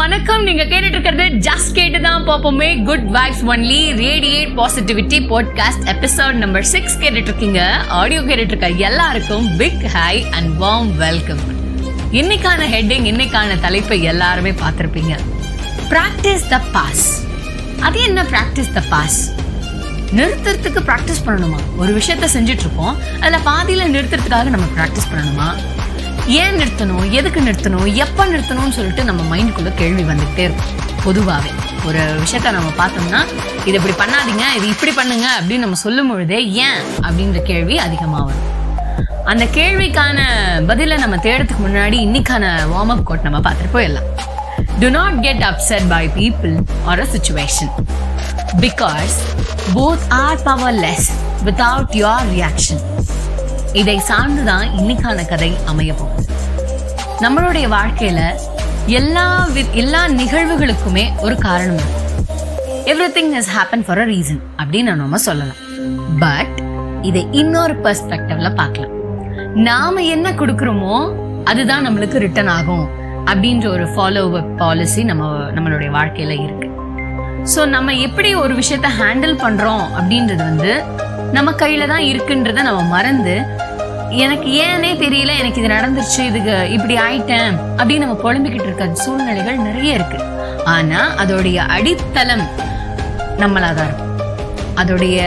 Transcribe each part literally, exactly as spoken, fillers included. வணக்கம். நீங்க கேட்டுட்டு இருக்கிறது ஜஸ்ட் கேட்டு தான் பாப்போமே, good vibes only, radiate positivity podcast episode number six கேட்டுட்டு இருக்கீங்க. ஆடியோ கேட்டுட்டு இருக்க எல்லாருக்கும் big hi and warm welcome. இன்னைக்கான ஹெட்டிங், இன்னைக்கான தலைப்பை எல்லாருமே பார்த்திருப்பீங்க, பிராக்டிஸ் த பாஸ். அது என்ன பிராக்டிஸ் த பாஸ்? நிறுத்துறதுக்கு பிராக்டிஸ் பண்ணணுமா? ஒரு விஷயத்த செஞ்சுட்டு இருப்போம், அதுல பாதியில நிறுத்துறதுக்காக நம்ம பிராக்டிஸ் பண்ணணுமா? ஏன் நிறுத்தணும், எதுக்கு நிறுத்தணும், எப்போ நிறுத்தணும்னு சொல்லிட்டு நம்ம மைண்டுக்குள்ளே கேள்வி வந்துகிட்டே இருக்கும். பொதுவாகவே ஒரு விஷயத்த நம்ம பார்த்தோம்னா, இது இப்படி பண்ணாதீங்க, இது இப்படி பண்ணுங்க அப்படின்னு நம்ம சொல்லும் பொழுதே ஏன் அப்படின்ற கேள்வி அதிகமாக வரும். அந்த கேள்விக்கான பதிலை நம்ம தேடுறதுக்கு முன்னாடி இன்னைக்கான வார்ம் அப் கோட் நம்ம பார்த்துட்டு போயிடலாம். Do not get upset by people or a situation because both are powerless without your reaction. இதை சார்ந்துதான் இன்னைக்கான கதை அமைய போகுது. நம்மளுடைய வாழ்க்கையில எல்லா எல்லா நிகழ்வுகளுக்குமே ஒரு காரணம் இருக்கு. Everything has happened for a reason அப்படின்னு நம்ம சொல்லலாம். பட் இதை இன்னொரு பெர்ஸ்பெக்டிவ்ல பார்க்கலாம். நாம என்ன கொடுக்கறோமோ அதுதான் நம்மளுக்கு ரிட்டர்ன் ஆகும் அப்படின்ற ஒரு ஃபாலோ அப் பாலிசி நம்ம நம்மளுடைய வாழ்க்கையில இருக்கு. ஸோ நம்ம எப்படி ஒரு விஷயத்த ஹேண்டில் பண்றோம் அப்படின்றது வந்து நம்ம கையில தான் இருக்குன்றத நம்ம மறந்து, எனக்கு ஏனே தெரியல, எனக்கு இது நடந்துருச்சு, இதுக்கு இப்படி ஆயிட்டேன் அப்படின்னு நம்ம புலம்பிக்கிட்டு இருக்க சூழ்நிலைகள் நிறைய இருக்கு. ஆனா அதோடைய அடித்தளம் நம்மளாதான் இருக்கும், அதோடைய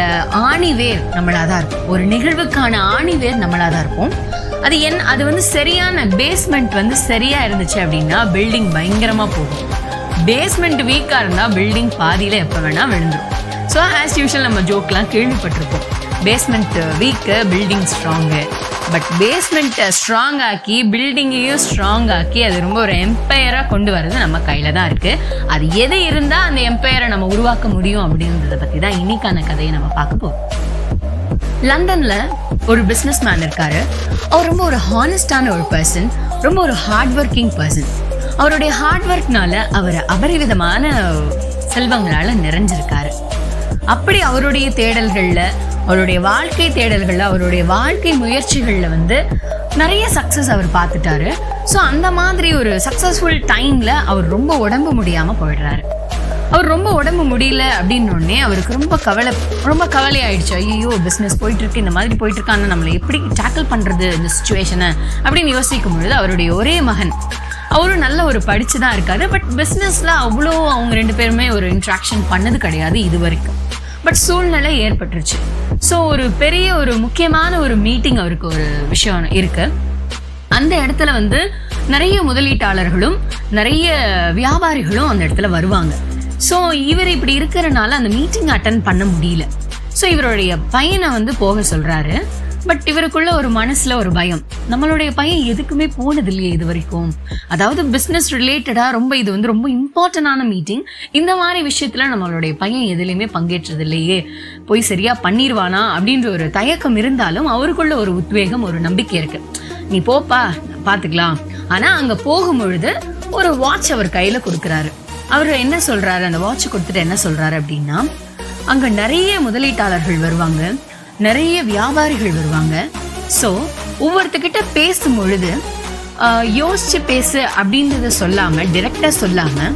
ஆணிவேர் நம்மளாதான் இருக்கும், ஒரு நிகழ்வுக்கான ஆணிவேர் நம்மளாதான் இருக்கும். அது என் அது வந்து சரியான பேஸ்மெண்ட் வந்து சரியா இருந்துச்சு அப்படின்னா பில்டிங் பயங்கரமா போகும். பேஸ்மெண்ட் வீக்கா இருந்தா பில்டிங் பாதியில எப்ப வேணா விழுந்துடும். ஸோ ஆஸ் யூஷுவல் நம்ம ஜோக்லாம் கேள்விப்பட்டிருப்போம், basement weak, building strong. But பேஸ்மெண்ட்டை ஸ்ட்ராங் ஆக்கி பில்டிங்கையும் ஸ்ட்ராங் ஆக்கி அது ரொம்ப ஒரு எம்பையராக கொண்டு வர்றது நம்ம கையில் தான் இருக்குது. அது எது இருந்தால் அந்த எம்பையரை நம்ம உருவாக்க முடியும் அப்படின்றத பற்றி தான் இன்னைக்கான கதையை நம்ம பார்க்க போகிறோம். லண்டனில் ஒரு பிஸ்னஸ் மேன் இருக்காரு. அவர் ரொம்ப ஒரு ஹானஸ்டான ஒரு பர்சன், ரொம்ப ஒரு ஹார்ட் ஒர்க்கிங் பர்சன். அவருடைய ஹார்ட் ஒர்க்னால அவர் அபரிவிதமான செல்வங்களால் நிறைஞ்சிருக்காரு. அப்படி அவருடைய தேடல்களில், அவருடைய வாழ்க்கை தேடல்களில், அவருடைய வாழ்க்கை முயற்சிகளில் வந்து நிறைய சக்ஸஸ் அவர் பார்த்துட்டாரு. ஸோ அந்த மாதிரி ஒரு சக்ஸஸ்ஃபுல் டைமில் அவர் ரொம்ப உடம்பு முடியாமல் போயிடுறாரு. அவர் ரொம்ப உடம்பு முடியல அப்படின்னோடனே அவருக்கு ரொம்ப கவலை, ரொம்ப கவலை ஆயிடுச்சு. ஐயோ, பிஸ்னஸ் போயிட்டுருக்கு, இந்த மாதிரி போயிட்டுருக்காங்க, நம்மளை எப்படி டேக்கிள் பண்ணுறது இந்த சுச்சுவேஷனை அப்படின்னு யோசிக்கும் பொழுது அவருடைய ஒரே மகன், அவரும் நல்ல ஒரு படிச்சு தான் இருக்காரு, பட் பிஸ்னஸில் அவ்வளோ அவங்க ரெண்டு பேருமே ஒரு இன்ட்ராக்ஷன் பண்ணது கிடையாது இது வரைக்கும். பட் சூழ்நிலை ஏற்பட்டுருச்சு. ஸோ ஒரு பெரிய ஒரு முக்கியமான ஒரு மீட்டிங் அவருக்கு ஒரு விஷயம் இருக்கு. அந்த இடத்துல வந்து நிறைய முதலீட்டாளர்களும் நிறைய வியாபாரிகளும் அந்த இடத்துல வருவாங்க. ஸோ இவர் இப்படி இருக்கிறனால அந்த மீட்டிங் அட்டன் பண்ண முடியல. ஸோ இவருடைய பையனை வந்து போக சொல்றாரு. பட் இவருக்குள்ள ஒரு மனசுல ஒரு பயம், நம்மளுடைய பையன் எதுக்குமே போனது இல்லையே இது வரைக்கும், அதாவது பிஸ்னஸ் ரிலேட்டடா ரொம்ப இது வந்து ரொம்ப இம்பார்ட்டன்டான மீட்டிங், இந்த மாதிரி விஷயத்துல நம்மளுடைய பையன் எதுலையுமே பங்கேற்றது இல்லையே, போய் சரியா பண்ணிடுவானா அப்படின்ற ஒரு தயக்கம் இருந்தாலும் அவருக்குள்ள ஒரு உத்வேகம், ஒரு நம்பிக்கை இருக்கு. நீ போப்பா, பாத்துக்கலாம். ஆனா அங்க போகும்பொழுது ஒரு வாட்ச் அவர் கையில கொடுக்குறாரு. அவர் என்ன சொல்றாரு, அந்த வாட்ச் கொடுத்துட்டு என்ன சொல்றாரு அப்படின்னா, அங்க நிறைய முதலீட்டாளர்கள் வருவாங்க, நிறைய வியாபாரிகள் வருவாங்க. ஸோ ஒவ்வொருத்தக்கிட்ட பேசும் பொழுது யோசிச்சு பேசு அப்படின்றத சொல்லாம, டிரெக்டா சொல்லாம,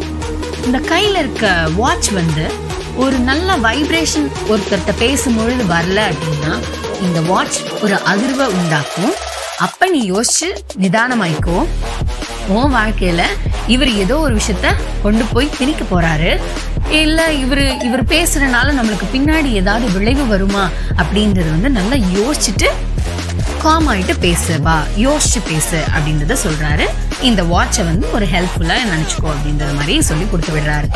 இந்த கையில இருக்க வாட்ச் வந்து ஒரு நல்ல வைப்ரேஷன் ஒருத்தர்கிட்ட பேசும் பொழுது வரல அப்படின்னா இந்த வாட்ச் ஒரு அதிர்வை உண்டாக்கும். அப்ப நீ யோசிச்சு நிதானமாய்க்கோ, உன் வாழ்க்கையில இவர் ஏதோ ஒரு விஷயத்த கொண்டு போய் திணிக்க போறாரு, இல்லை இவர் இவர் பேசுறதுனால நம்மளுக்கு பின்னாடி ஏதாவது விளைவு வருமா அப்படின்றது வந்து நல்லா யோசிச்சுட்டு காம் ஆகிட்டு பேசுவா, யோசிச்சு பேசு அப்படின்றத சொல்றாரு. இந்த வாட்சை வந்து ஒரு ஹெல்ப்ஃபுல்லா நினைச்சுக்கோ அப்படின்ற மாதிரி சொல்லி கொடுத்து விடுறாரு.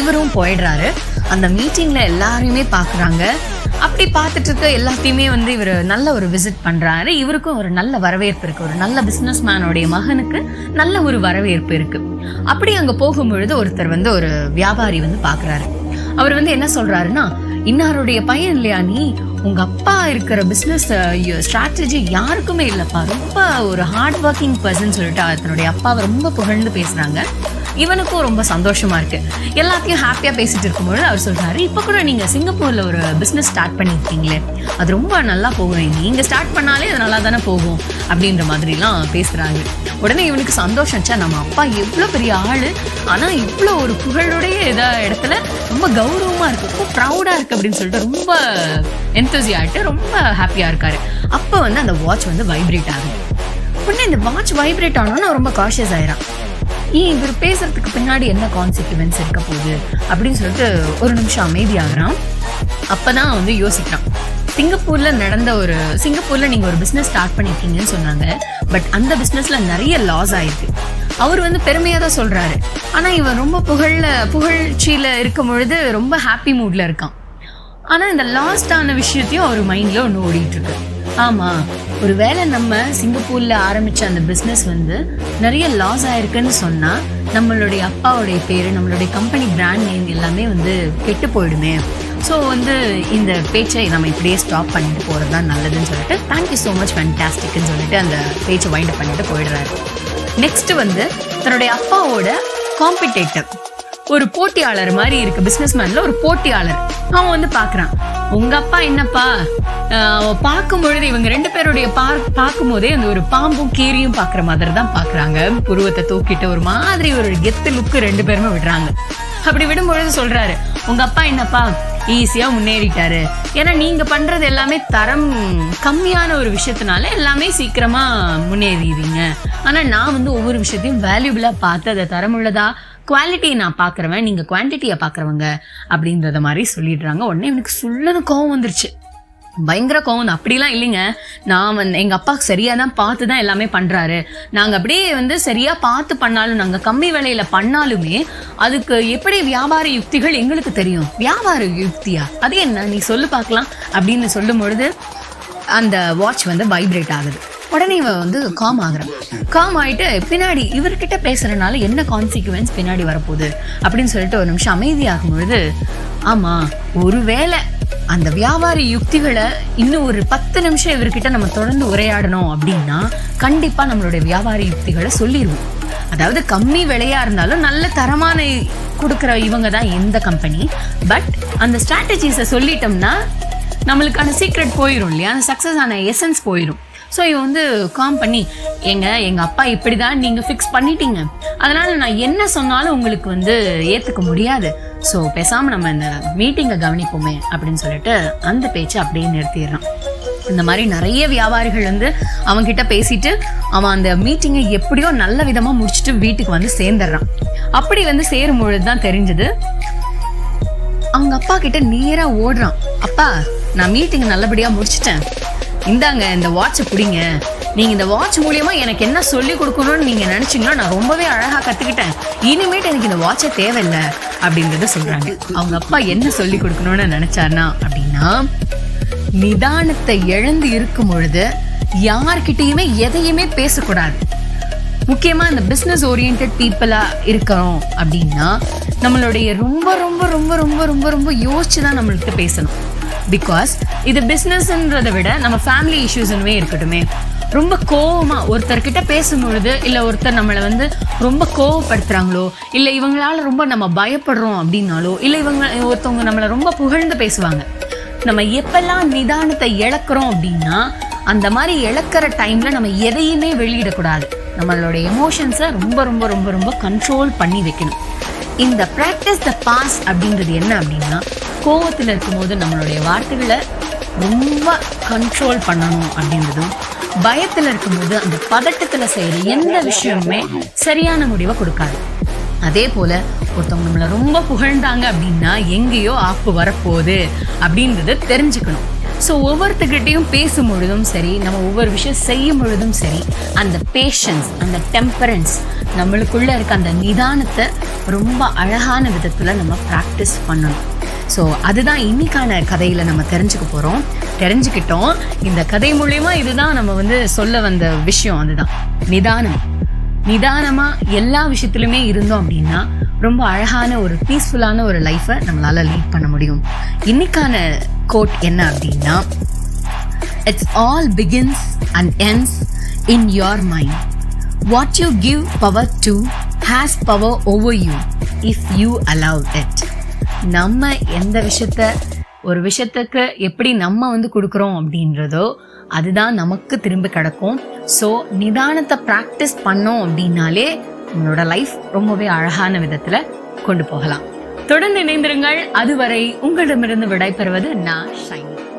இவரும் போயிடுறாரு. அந்த மீட்டிங்ல எல்லாரையுமே பாக்குறாங்க. அப்படி பார்த்துட்டு இருக்க எல்லாத்தையுமே வந்து இவர் நல்ல ஒரு விசிட் பண்ணுறாரு. இவருக்கும் ஒரு நல்ல வரவேற்பு இருக்குது, ஒரு நல்ல பிஸ்னஸ் மேனுடைய மகனுக்கு நல்ல ஒரு வரவேற்பு இருக்குது. அப்படி அங்கே போகும்பொழுது ஒருத்தர் வந்து ஒரு வியாபாரி வந்து பார்க்குறாரு. அவர் வந்து என்ன சொல்கிறாருன்னா, இன்னாருடைய பையன் இல்லையா நீ, உங்கள் அப்பா இருக்கிற பிஸ்னஸ் ஸ்ட்ராட்டஜி யாருக்குமே இல்லைப்பா, ரொம்ப ஒரு ஹார்ட் ஒர்க்கிங் பர்சன் சொல்லிட்டு தன்னுடைய அப்பாவை ரொம்ப புகழ்ந்து பேசுகிறாங்க. இவனுக்கும் ரொம்ப சந்தோஷமா இருக்கு. எல்லாத்தையும் ஹாப்பியா பேசிட்டு இருக்கும்போது அவர் சொல்றாரு, இப்ப கூட நீங்க சிங்கப்பூர்ல ஒரு பிசினஸ் ஸ்டார்ட் பண்ணிருக்கீங்களே, அது ரொம்ப நல்லா போகும், நீங்க ஸ்டார்ட் பண்ணாலே அது நல்லா தானே போகும் அப்படின்ற மாதிரி எல்லாம் பேசுறாங்க. உடனே இவனுக்கு சந்தோஷம்ச்சா, நம்ம அப்பா எவ்வளோ பெரிய ஆளு, ஆனா இவ்வளோ ஒரு புகழுடைய இத இடத்துல ரொம்ப கௌரவமா இருக்கு, ரொம்ப ப்ரௌடா இருக்கு அப்படின்னு சொல்லிட்டு ரொம்ப என்தூசியாஸ்டிக், ரொம்ப ஹாப்பியா இருக்காரு. அப்ப வந்து அந்த வாட்ச் வந்து வைப்ரேட் ஆகுது. உடனே இந்த வாட்ச் வைப்ரேட் ஆனோன்னு ரொம்ப காஷியஸ் ஆயிரான். ஏன் இவர் பேசுறதுக்கு பின்னாடி என்ன கான்சிக்வென்ஸ் இருக்க போகுது அப்படின்னு சொல்லிட்டு ஒரு நிமிஷம் அமைதியாகிறான். அப்பதான் வந்து யோசிக்கிறான், சிங்கப்பூர்ல நடந்த ஒரு சிங்கப்பூர்ல நீங்க ஒரு பிசினஸ் ஸ்டார்ட் பண்ணிருக்கீங்கன்னு சொன்னாங்க, பட் அந்த பிசினஸ்ல நிறைய லாஸ் ஆயிருக்கு. அவர் வந்து பெருமையா தான் சொல்றாரு, ஆனா இவன் ரொம்ப புகழ்ல புகழ்ச்சியில இருக்கும் பொழுது ரொம்ப ஹாப்பி மூட்ல இருக்கான். ஆனா இந்த லாஸ்ட் ஆன விஷயத்தையும் அவர் மைண்ட்ல ஒன்று ஓடிட்டு இருக்கு. ஆமா, ஒருவேளை நம்ம சிங்கப்பூர்ல ஆரம்பிச்ச அந்த பிசினஸ் வந்து நிறைய லாஸ் ஆயிருக்குன்னு சொன்னா நம்மளுடைய அப்பாவுடைய பேரு, நம்மளுடைய கம்பெனி பிராண்ட் நேம் எல்லாமே வந்து கெட்டு போயிடுமே. ஸோ வந்து இந்த பேச்சை நம்ம இப்படியே ஸ்டாப் பண்ணிட்டு போகிறது தான் நல்லதுன்னு சொல்லிட்டு தேங்க்யூ ஸோ மச் ஃபேன்டாஸ்டிக்னு சொல்லிட்டு அந்த பேச்சை வைண்ட் பண்ணிட்டு போயிடுறாரு. நெக்ஸ்ட் வந்து தன்னுடைய அப்பாவோட காம்படிட்டர், ஒரு போட்டியாளர் மாதிரி இருக்கு, பிஸ்னஸ் மேன்ல ஒரு போட்டியாளர், அவன் வந்து பார்க்குறான், உங்க அப்பா என்னப்பா பார்க்கும் பொழுது இவங்க ரெண்டு பேருடைய பார்க்கும் போதே அந்த ஒரு பாம்பும் கீரியும் பார்க்குற மாதிரி தான் பார்க்குறாங்க. புருவத்தை தூக்கிட்டு ஒரு மாதிரி ஒரு கெத்து லுக்கு ரெண்டு பேருமே விடுறாங்க. அப்படி விடும்பொழுது சொல்றாரு, உங்க அப்பா என்னப்பா ஈஸியா முன்னேறிட்டாரு, ஏன்னா நீங்க பண்றது எல்லாமே தரம் கம்மியான ஒரு விஷயத்தினால எல்லாமே சீக்கிரமா முன்னேறிடுவீங்க, ஆனா நான் வந்து ஒவ்வொரு விஷயத்தையும் வேல்யூபிளா பார்த்து அதை தரம் உள்ளதா குவாலிட்டியை நான் பாக்குறவன், நீங்க குவான்டிட்டியை பாக்குறவங்க அப்படின்றத மாதிரி சொல்லிடுறாங்க. உடனே எனக்கு சொல்லணும் கோவம் வந்துருச்சு, பயங்கர கோவம். அப்படிலாம் இல்லைங்க, நான் வந்து எங்கள் அப்பா சரியாக தான் பார்த்து தான் எல்லாமே பண்ணுறாரு, நாங்கள் அப்படியே வந்து சரியாக பார்த்து பண்ணாலும் நாங்கள் கம்மி விலையில் பண்ணாலுமே அதுக்கு எப்படி வியாபார யுக்திகள் எங்களுக்கு தெரியும், வியாபார யுக்தியா அது என்ன நீ சொல்லு பார்க்கலாம் அப்படின்னு சொல்லும் பொழுது அந்த வாட்ச் வந்து வைப்ரேட் ஆகுது. உடனே இவன் வந்து காம் ஆகுறான். காம் ஆகிட்டு பின்னாடி இவர்கிட்ட பேசுகிறனால என்ன கான்சிக்வன்ஸ் பின்னாடி வரப்போகுது அப்படின்னு சொல்லிட்டு ஒரு நிமிஷம் அமைதியாகும் பொழுது, ஆமாம், ஒருவேளை அந்த வியாபார யுக்திகளை இன்னும் ஒரு பத்து நிமிஷம் இவர்கிட்ட நம்ம தொடர்ந்து உரையாடணும் அப்படின்னா கண்டிப்பாக நம்மளுடைய வியாபார யுக்திகளை சொல்லிடுவோம். அதாவது கம்மி விலையாக இருந்தாலும் நல்ல தரமான கொடுக்குற இவங்க தான் எந்த கம்பெனி, பட் அந்த ஸ்ட்ராட்டஜிஸை சொல்லிட்டோம்னா நம்மளுக்கான சீக்ரெட் போயிடும் இல்லையா, அந்த சக்ஸஸ் ஆன எசன்ஸ் போயிடும். ஸோ இவன் வந்து காம் பண்ணி, எங்க எங்கள் அப்பா இப்படி தான் நீங்கள் ஃபிக்ஸ் பண்ணிட்டீங்க, அதனால் நான் என்ன சொன்னாலும் உங்களுக்கு வந்து ஏற்றுக்க முடியாது, ஸோ பேசாமல் நம்ம இந்த மீட்டிங்கை கவனிப்போமே அப்படின்னு சொல்லிட்டு அந்த பேச்சை அப்படியே நிறுத்திடுறான். இந்த மாதிரி நிறைய வியாபாரிகள் வந்து அவன்கிட்ட பேசிட்டு அவன் அந்த மீட்டிங்கை எப்படியோ நல்ல விதமாக முடிச்சுட்டு வீட்டுக்கு வந்து சேர்ந்துடுறான். அப்படி வந்து சேரும் பொழுது தான் தெரிஞ்சது, அவங்க அப்பா கிட்ட நேராக ஓடுறான். அப்பா, நான் மீட்டிங்கை நல்லபடியாக முடிச்சுட்டேன், இந்தாங்க இந்த வாட்சை பிடிங்க, நீங்கள் இந்த வாட்ச் மூலியமாக எனக்கு என்ன சொல்லிக் கொடுக்கணும்னு நீங்கள் நினச்சிங்கன்னா நான் ரொம்பவே அழகாக கற்றுக்கிட்டேன், இனிமேட்டு எனக்கு இந்த வாட்சை தேவையில்லை அப்படின்றத சொல்கிறாங்க. அவங்க அப்பா என்ன சொல்லி கொடுக்கணும்னு நினச்சாருனா அப்படின்னா, நிதானத்தை இழந்து இருக்கும் பொழுது யார்கிட்டையுமே எதையுமே பேசக்கூடாது. முக்கியமாக இந்த பிஸ்னஸ் ஓரியன்ட் பீப்புளாக இருக்கிறோம் அப்படின்னா நம்மளுடைய ரொம்ப ரொம்ப ரொம்ப ரொம்ப ரொம்ப ரொம்ப யோசிச்சு தான் நம்மள்கிட்ட பேசணும். பிகாஸ் இது பிஸ்னஸ்ன்றதை விட நம்ம ஃபேமிலி இஷ்யூஸ்னுமே இருக்கட்டுமே, ரொம்ப கோவமாக ஒருத்தர்கிட்ட பேசும்பொழுது இல்லை ஒருத்தர் நம்மளை வந்து ரொம்ப கோவப்படுத்துகிறாங்களோ, இல்லை இவங்களால் ரொம்ப நம்ம பயப்படுறோம் அப்படின்னாலோ, இல்லை இவங்க ஒருத்தவங்க நம்மளை ரொம்ப புகழ்ந்து பேசுவாங்க, நம்ம எப்பெல்லாம் நிதானத்தை இழக்கிறோம் அப்படின்னா அந்த மாதிரி இழக்கிற டைமில் நம்ம எதையுமே வெளியிடக்கூடாது, நம்மளோட எமோஷன்ஸை ரொம்ப ரொம்ப ரொம்ப ரொம்ப கண்ட்ரோல் பண்ணி வைக்கணும். இந்த ப்ராக்டிஸ் த பாஸ் அப்படின்றது என்ன அப்படின்னா, கோவத்தில் இருக்கும்போது நம்மளுடைய வார்த்தைகளை ரொம்ப கண்ட்ரோல் பண்ணணும் அப்படின்றதும், பயத்தில் இருக்கும்போது அந்த பதட்டத்தில் செய்கிற எந்த விஷயமுமே சரியான முடிவை கொடுக்காது. அதே போல் ஒருத்தவங்க நம்மளை ரொம்ப புகழ்ந்தாங்க அப்படின்னா எங்கேயோ ஆப்பு வரப்போகுது அப்படின்றத தெரிஞ்சுக்கணும். ஸோ ஒவ்வொருத்தர்கிட்டையும் பேசும் பொழுதும் சரி, நம்ம ஒவ்வொரு விஷயம் செய்யும் பொழுதும் சரி, அந்த பேஷன்ஸ், அந்த டெம்பரன்ஸ், நம்மளுக்குள்ளே இருக்க அந்த நிதானத்தை ரொம்ப அழகான விதத்தில் நம்ம ப்ராக்டிஸ் பண்ணணும். ஸோ அதுதான் இன்னைக்கான கதையில் நம்ம தெரிஞ்சுக்க போகிறோம், தெரிஞ்சுக்கிட்டோம். இந்த கதை மூலமா இதுதான் நம்ம வந்து சொல்ல வந்த விஷயம், அதுதான் நிதானம். நிதானமாக எல்லா விஷயத்துலையுமே இருந்தோம் அப்படின்னா ரொம்ப அழகான ஒரு பீஸ்ஃபுல்லான ஒரு லைஃப்பை நம்மளால் லீட் பண்ண முடியும். இன்னைக்கான கோட் என்ன அப்படின்னா, it's all begins and ends in your mind, what you give power to has power over you if you allow it. நம்ம எந்த விஷயத்த ஒரு விஷயத்துக்கு எப்படி நம்ம வந்து கொடுக்குறோம் அப்படின்றதோ அதுதான் நமக்கு திரும்ப கிடைக்கும். ஸோ நிதானத்தை ப்ராக்டிஸ் பண்ணோம் அப்படின்னாலே உங்களோட லைஃப் ரொம்பவே அழகான விதத்தில் கொண்டு போகலாம். தொடர்ந்து இணைந்திருங்கள். அதுவரை உங்களிடமிருந்து விடை பெறுவது நான் ஷைனி.